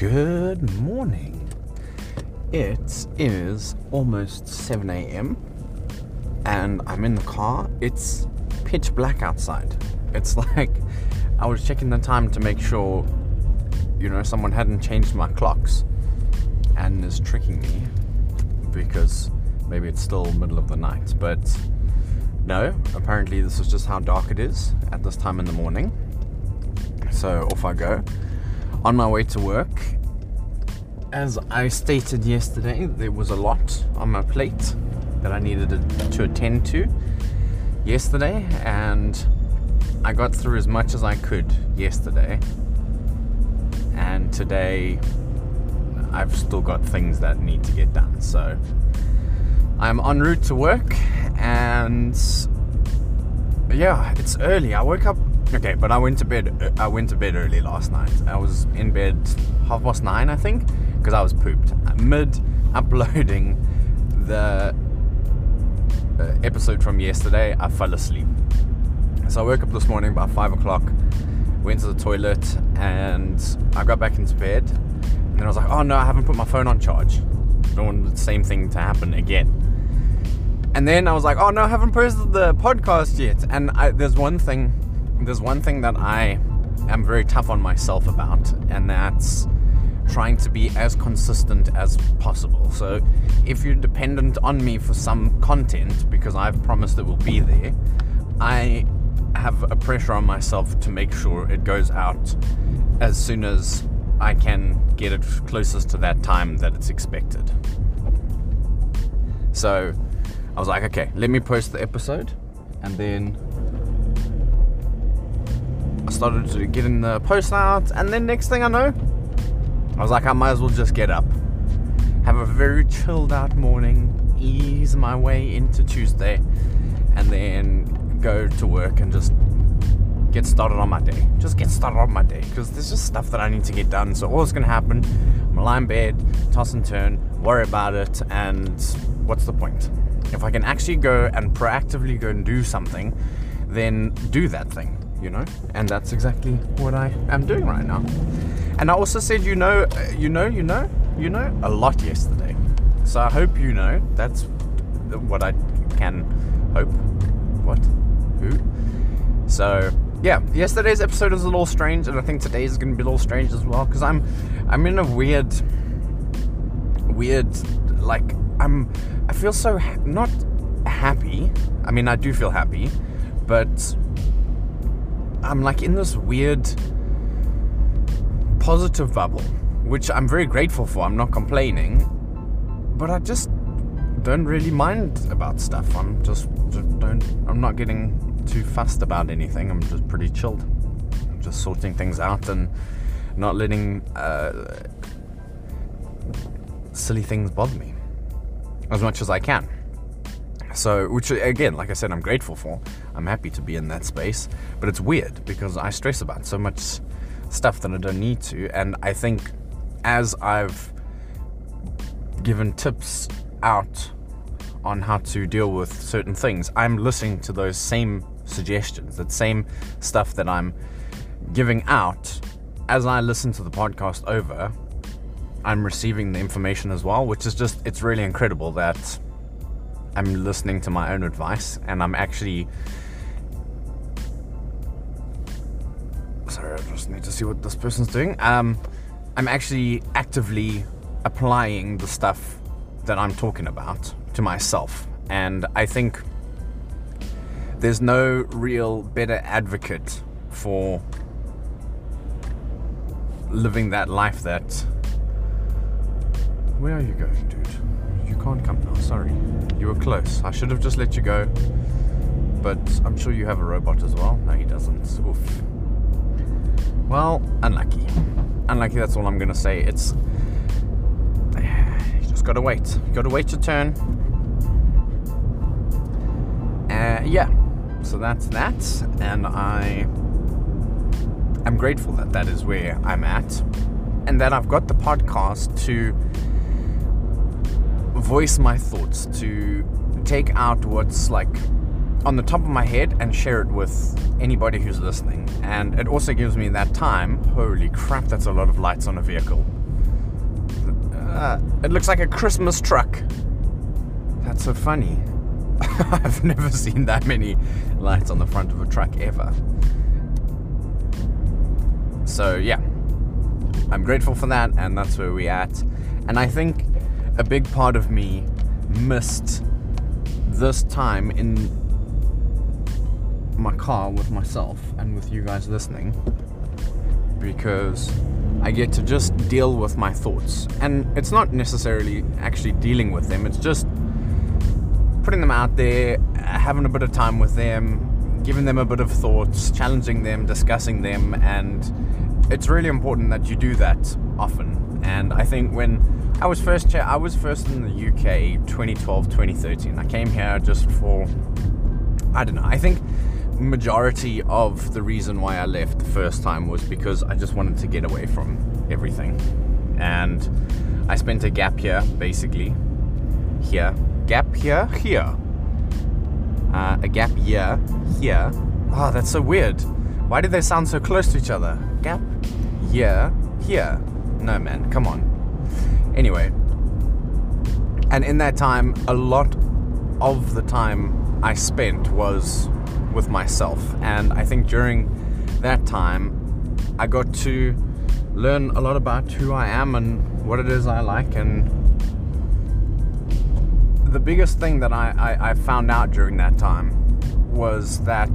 Good morning. It is almost 7 a.m. and I'm in the car. It's pitch black outside. It's like I was checking the time to make sure, you know, someone hadn't changed my clocks and is tricking me because maybe it's still middle of the night. But no, apparently this is just how dark it is at this time in the morning. So off I go on my way to work. As I stated yesterday, there was a lot on my plate that I needed to attend to yesterday, and I got through as much as I could yesterday, and today I've still got things that need to get done. So I'm en route to work, and yeah, it's early. I woke up okay, but I went to bed early last night. I was in bed 9:30, I think, because I was pooped mid-uploading the episode from yesterday. I fell asleep, so I woke up this morning by 5 o'clock, went to the toilet, and I got back into bed, and then I was like, oh no, I haven't put my phone on charge. I don't want the same thing to happen again. And then I was like, oh no, I haven't posted the podcast yet. And there's one thing that I am very tough on myself about, and that's trying to be as consistent as possible. So if you're dependent on me for some content, because I've promised it will be there, I have a pressure on myself to make sure it goes out as soon as I can get it closest to that time that it's expected. So I was like, okay, let me post the episode, and then I started to get in the post out, and then next thing I know, I was like, I might as well just get up, have a very chilled out morning, ease my way into Tuesday, and then go to work and just get started on my day. Because there's just stuff that I need to get done. So all that's going to happen, I'm gonna lie in bed, toss and turn, worry about it, and what's the point? If I can actually go and proactively go and do something, then do that thing, you know? And that's exactly what I am doing right now. And I also said, you know a lot yesterday. So I hope you know. That's what I can hope. What? Who? So yeah, yesterday's episode was a little strange, and I think today's going to be a little strange as well, because I'm in a weird, like, I feel so not happy. I mean, I do feel happy, but I'm like in this weird positive bubble, which I'm very grateful for. I'm not complaining, but I just don't really mind about stuff. I'm not getting too fussed about anything. I'm just pretty chilled. I'm just sorting things out and not letting silly things bother me as much as I can. So, which again, like I said, I'm grateful for. I'm happy to be in that space, but it's weird because I stress about so much stuff that I don't need to. And I think as I've given tips out on how to deal with certain things, I'm listening to those same suggestions, that same stuff that I'm giving out. As I listen to the podcast over, I'm receiving the information as well, which is just, it's really incredible that I'm listening to my own advice, and I'm actually, sorry, I just need to see what this person's doing. I'm actually actively applying the stuff that I'm talking about to myself, and I think there's no real better advocate for living that life that... Where are you going, dude? You can't come now, sorry. You were close. I should have just let you go, but I'm sure you have a robot as well. No, he doesn't. Oof. Well, unlucky. Unlucky, that's all I'm going to say. It's... Gotta wait your turn. Yeah, so that's that, and I'm grateful that that is where I'm at, and that I've got the podcast to voice my thoughts, to take out what's like on the top of my head and share it with anybody who's listening. And it also gives me that time. Holy crap, that's a lot of lights on a vehicle. It looks like a Christmas truck. That's so funny. I've never seen that many lights on the front of a truck ever. So yeah, I'm grateful for that, and that's where we're at. And I think a big part of me missed this time in my car with myself and with you guys listening, because I get to just deal with my thoughts. And it's not necessarily actually dealing with them, it's just putting them out there, having a bit of time with them, giving them a bit of thoughts, challenging them, discussing them. And it's really important that you do that often. And I think when I was first in the UK 2012, 2013. I came here just for, I don't know, I think majority of the reason why I left the first time was because I just wanted to get away from everything. And I spent a gap year, basically. A gap year here. Oh, that's so weird. Why did they sound so close to each other? Gap year here. No, man, come on. Anyway, and in that time, a lot of the time I spent was with myself. And I think during that time, I got to learn a lot about who I am and what it is I like. And the biggest thing that I found out during that time was that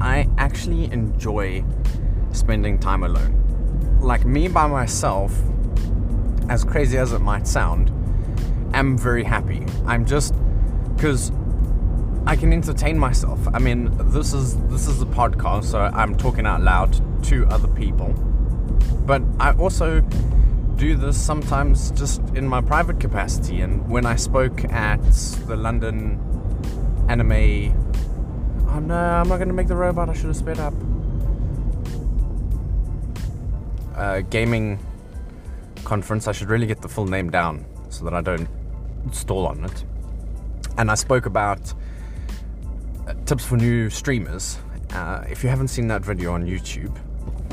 I actually enjoy spending time alone. Like, me by myself, as crazy as it might sound, I'm very happy. I'm just, because I can entertain myself. I mean, this is a podcast, so I'm talking out loud to other people. But I also do this sometimes just in my private capacity. And when I spoke at the London Anime, oh no, I'm not going to make the robot, I should have sped up, gaming conference. I should really get the full name down so that I don't stall on it. And I spoke about tips for new streamers. If you haven't seen that video on YouTube,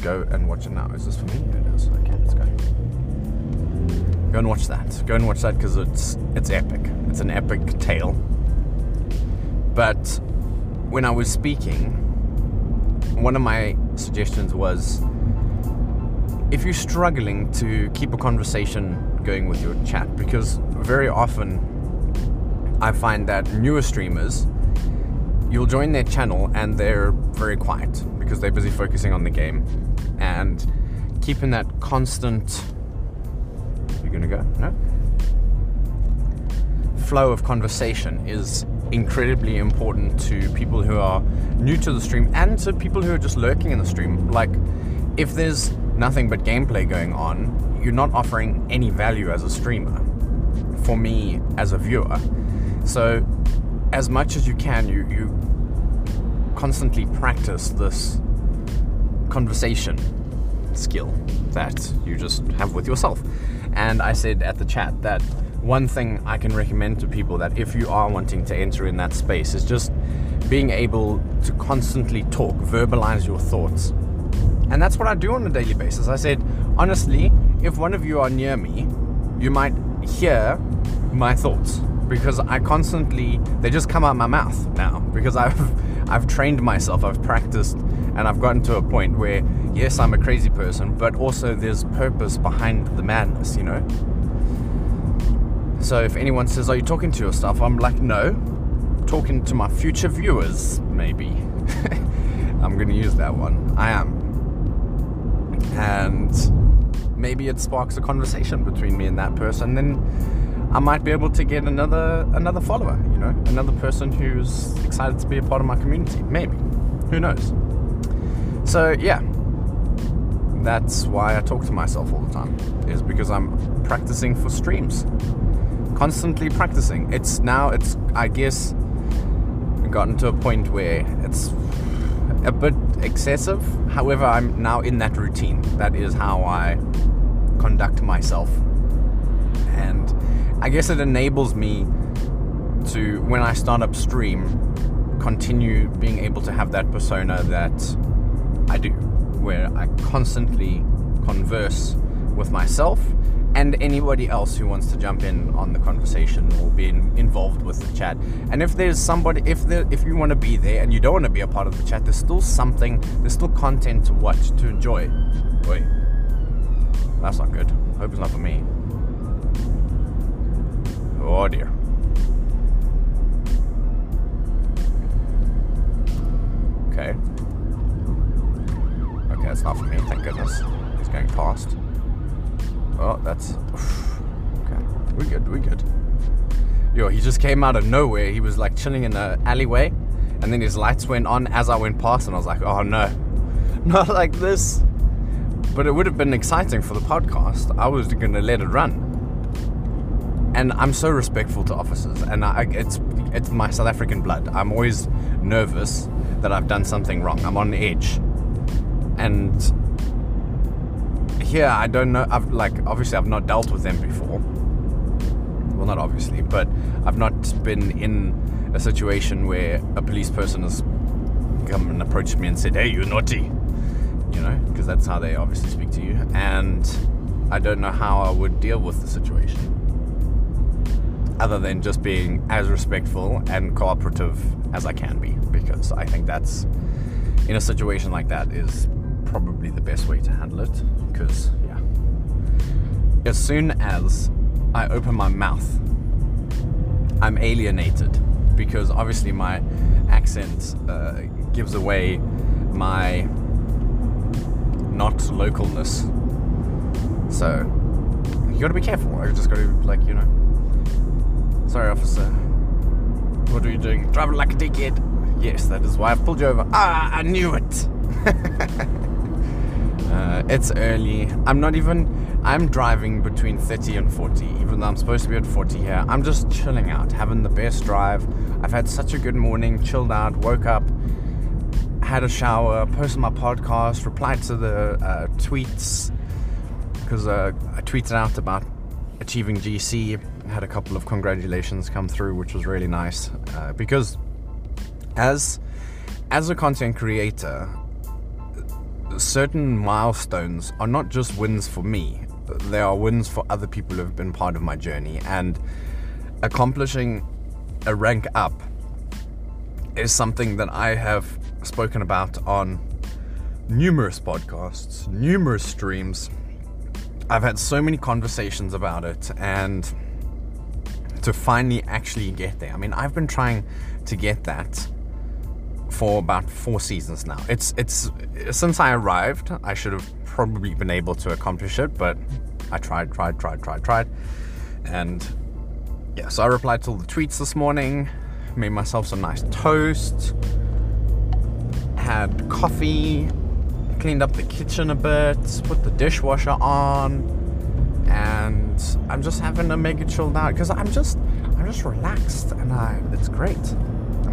go and watch it now. Is this for me? It is. Okay, let's go. Go and watch that. Go and watch that, because it's epic. It's an epic tale. But when I was speaking, one of my suggestions was, if you're struggling to keep a conversation going with your chat, because very often I find that newer streamers, you'll join their channel and they're very quiet because they're busy focusing on the game, and keeping that constant, you're gonna go, no? Flow of conversation is incredibly important to people who are new to the stream and to people who are just lurking in the stream. Like, if there's nothing but gameplay going on, you're not offering any value as a streamer, for me as a viewer. So as much as you can, you constantly practice this conversation skill that you just have with yourself. And I said at the chat that one thing I can recommend to people, that if you are wanting to enter in that space, is just being able to constantly talk, verbalize your thoughts. And that's what I do on a daily basis. I said, honestly, if one of you are near me, you might hear my thoughts, because I constantly, they just come out my mouth now, because I've trained myself, I've practiced, and I've gotten to a point where, yes, I'm a crazy person, but also there's purpose behind the madness, you know? So if anyone says, are you talking to yourself? I'm like, no, talking to my future viewers, maybe. I'm going to use that one. I am. And maybe it sparks a conversation between me and that person, then I might be able to get another follower, you know, another person who's excited to be a part of my community, maybe, who knows. So yeah, that's why I talk to myself all the time, is because I'm practicing for streams, constantly practicing. It's I guess gotten to a point where it's a bit excessive. However, I'm now in that routine. That is how I conduct myself. And I guess it enables me to, when I start up stream, continue being able to have that persona that I do, where I constantly converse with myself and anybody else who wants to jump in on the conversation or be involved with the chat. And if there's somebody, if you want to be there and you don't want to be a part of the chat, there's still something, there's still content to watch, to enjoy. Wait, that's not good. I hope it's not for me. Oh dear. Okay. Okay, that's not for me, thank goodness. He's going past. Oh, that's... Oof. Okay, we're good, we're good. Yo, he just came out of nowhere. He was like chilling in the alleyway, and then his lights went on as I went past, and I was like, oh no, not like this. But it would have been exciting for the podcast. I was going to let it run. And I'm so respectful to officers, and it's my South African blood. I'm always nervous that I've done something wrong. I'm on edge. And here, I don't know, obviously I've not dealt with them before. Well, not obviously, but I've not been in a situation where a police person has come and approached me and said, hey, you're naughty, you know, because that's how they obviously speak to you. And I don't know how I would deal with the situation, other than just being as respectful and cooperative as I can be, because I think that's, in a situation like that, is probably the best way to handle it. Because, yeah, as soon as I open my mouth, I'm alienated, because obviously my accent gives away my not localness. So you gotta be careful. I just gotta, like, you know. Sorry, officer. What are you doing? Driving like a dickhead. Yes, that is why I've pulled you over. Ah, I knew it. It's early. I'm driving between 30 and 40, even though I'm supposed to be at 40 here. I'm just chilling out, having the best drive. I've had such a good morning, chilled out, woke up, had a shower, posted my podcast, replied to the tweets, because I tweeted out about achieving GC. Had a couple of congratulations come through, which was really nice, because as a content creator, certain milestones are not just wins for me, they are wins for other people who have been part of my journey. And accomplishing a rank up is something that I have spoken about on numerous podcasts, numerous streams. I've had so many conversations about it, and to finally actually get there. I mean, I've been trying to get that for about 4 seasons now. It's since I arrived. I should have probably been able to accomplish it, but I tried. And yeah, so I replied to all the tweets this morning, made myself some nice toast, had coffee, cleaned up the kitchen a bit, put the dishwasher on, and I'm just having a mega chill now, because I'm just relaxed, and it's great.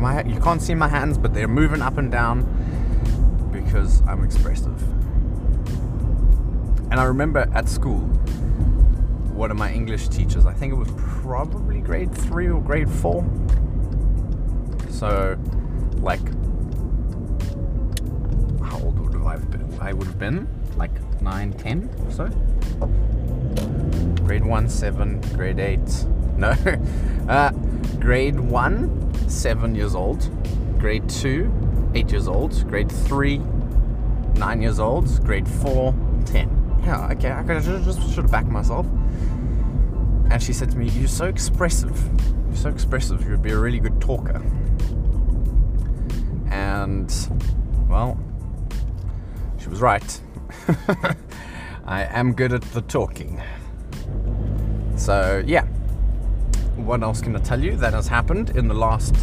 And you can't see my hands, but they're moving up and down because I'm expressive. And I remember at school, one of my English teachers, I think it was probably grade 3 or grade 4, so like how old would I have been? I would have been like 9, 10 or so. Grade 1, 7, grade 8, no, grade 1, 7 years old, grade 2, 8 years old, grade 3, 9 years old, grade 4, 10. Yeah, okay, I just should have backed myself. And she said to me, you're so expressive, you'd be a really good talker. And, well, she was right. I am good at the talking. So yeah, what else can I tell you that has happened in the last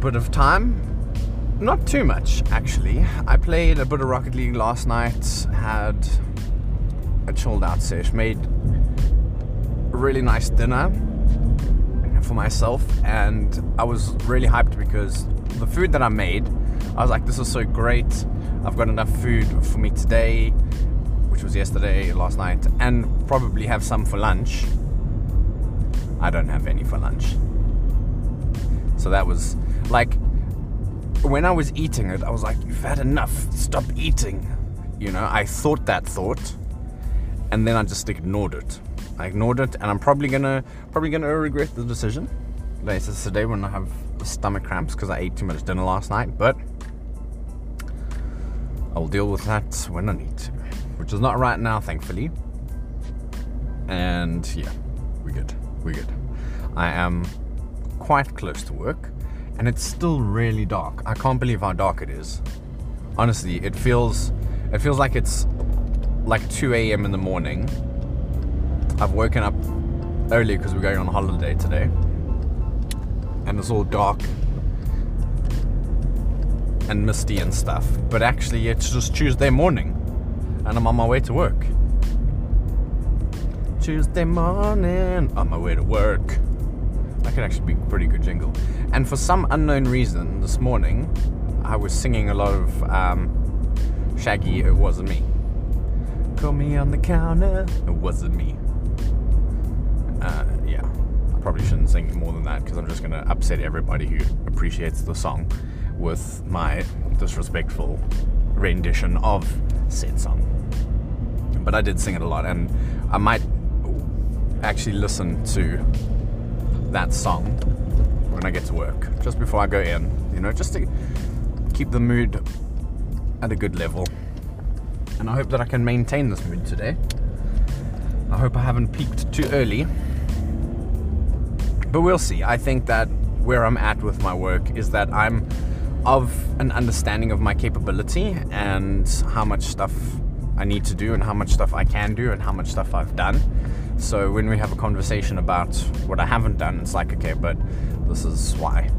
bit of time? Not too much, actually. I played a bit of Rocket League last night, had a chilled out sesh, made a really nice dinner for myself, and I was really hyped because the food that I made, I was like, this is so great, I've got enough food for me today, which was yesterday, last night, and probably have some for lunch. I don't have any for lunch. So that was like, when I was eating it, I was like, you've had enough, stop eating. You know, I thought that thought, and then I just ignored it. I ignored it, and I'm probably gonna regret the decision. Later today when I have stomach cramps because I ate too much dinner last night, but I'll deal with that when I need to, which is not right now, thankfully. And yeah, we're good. I am quite close to work, and it's still really dark. I can't believe how dark it is. Honestly, it feels like it's like 2 a.m. in the morning. I've woken up early because we're going on holiday today, and it's all dark and misty and stuff, but actually it's just Tuesday morning and I'm on my way to work. Tuesday morning, on my way to work. That could actually be a pretty good jingle. And for some unknown reason this morning I was singing a lot of Shaggy, It Wasn't Me. Call me on the counter, it wasn't me. Yeah, I probably shouldn't sing more than that because I'm just going to upset everybody who appreciates the song with my disrespectful rendition of said song. But I did sing it a lot, and I might actually listen to that song when I get to work, just before I go in, you know, just to keep the mood at a good level. And I hope that I can maintain this mood today. I hope I haven't peaked too early, but we'll see. I think that where I'm at with my work is that I'm of an understanding of my capability and how much stuff I need to do and how much stuff I can do and how much stuff I've done. So when we have a conversation about what I haven't done, it's like, okay, but this is why,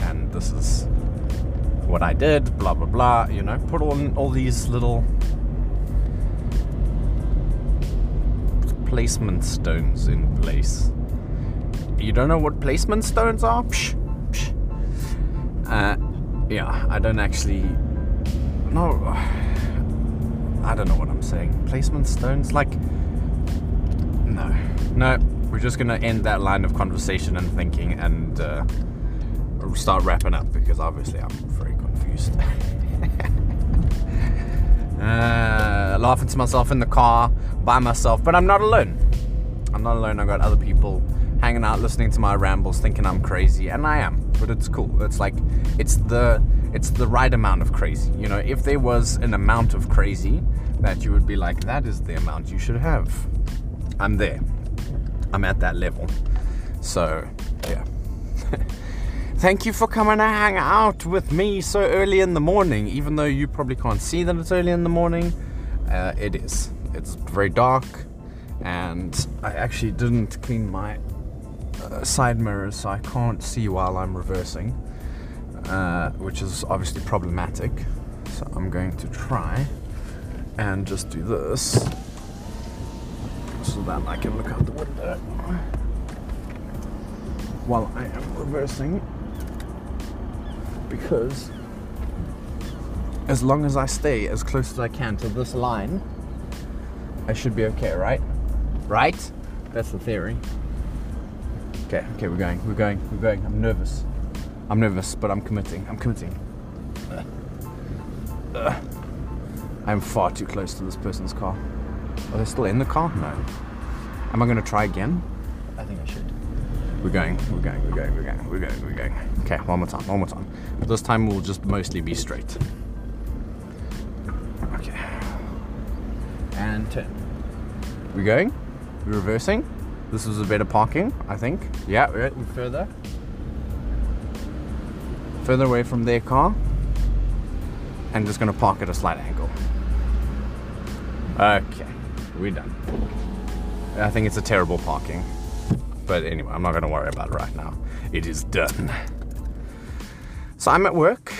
and this is what I did, blah blah blah, you know, put on all these little placement stones in place. You don't know what placement stones are? Psh, psh. Yeah, I don't know what I'm saying. Placement stones, like, no, we're just gonna end that line of conversation and thinking and start wrapping up, because obviously I'm very confused. Laughing to myself in the car by myself, but I'm not alone. I got other people hanging out, listening to my rambles, thinking I'm crazy, and I am, but it's cool. It's like it's the right amount of crazy, you know. If there was an amount of crazy that you would be like, that is the amount you should have, I'm there, I'm at that level. So yeah. Thank you for coming to hang out with me so early in the morning, even though you probably can't see that it's early in the morning. It is. It's very dark, and I actually didn't clean my side mirrors, so I can't see while I'm reversing, which is obviously problematic. So I'm going to try and just do this so that I can look out the window while I am reversing. Because as long as I stay as close as I can to this line, I should be okay, right? Right? That's the theory. Okay, we're going. I'm nervous, but I'm committing. I'm far too close to this person's car. Are they still in the car? No. Am I gonna try again? I think I should. We're going. Okay, one more time. But this time we'll just mostly be straight. Okay. And turn. We're going. We're reversing. This was a better parking, I think. Yeah, we're further. Further away from their car. And just gonna park at a slight angle. Okay, we're done. I think it's a terrible parking. But anyway, I'm not going to worry about it right now. It is done. So I'm at work,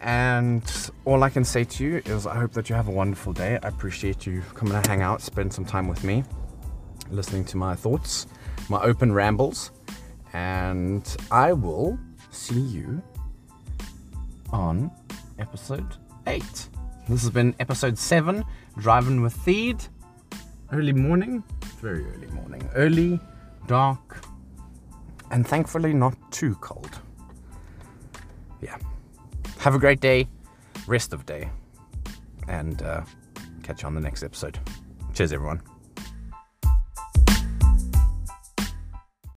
and all I can say to you is I hope that you have a wonderful day. I appreciate you coming to hang out, spend some time with me, listening to my thoughts, my open rambles, and I will see you on episode 8. This has been episode 7, Driving with Theed. Early morning, very early morning, early, dark, and thankfully not too cold. Yeah, have a great day, rest of day, and catch you on the next episode. Cheers, everyone.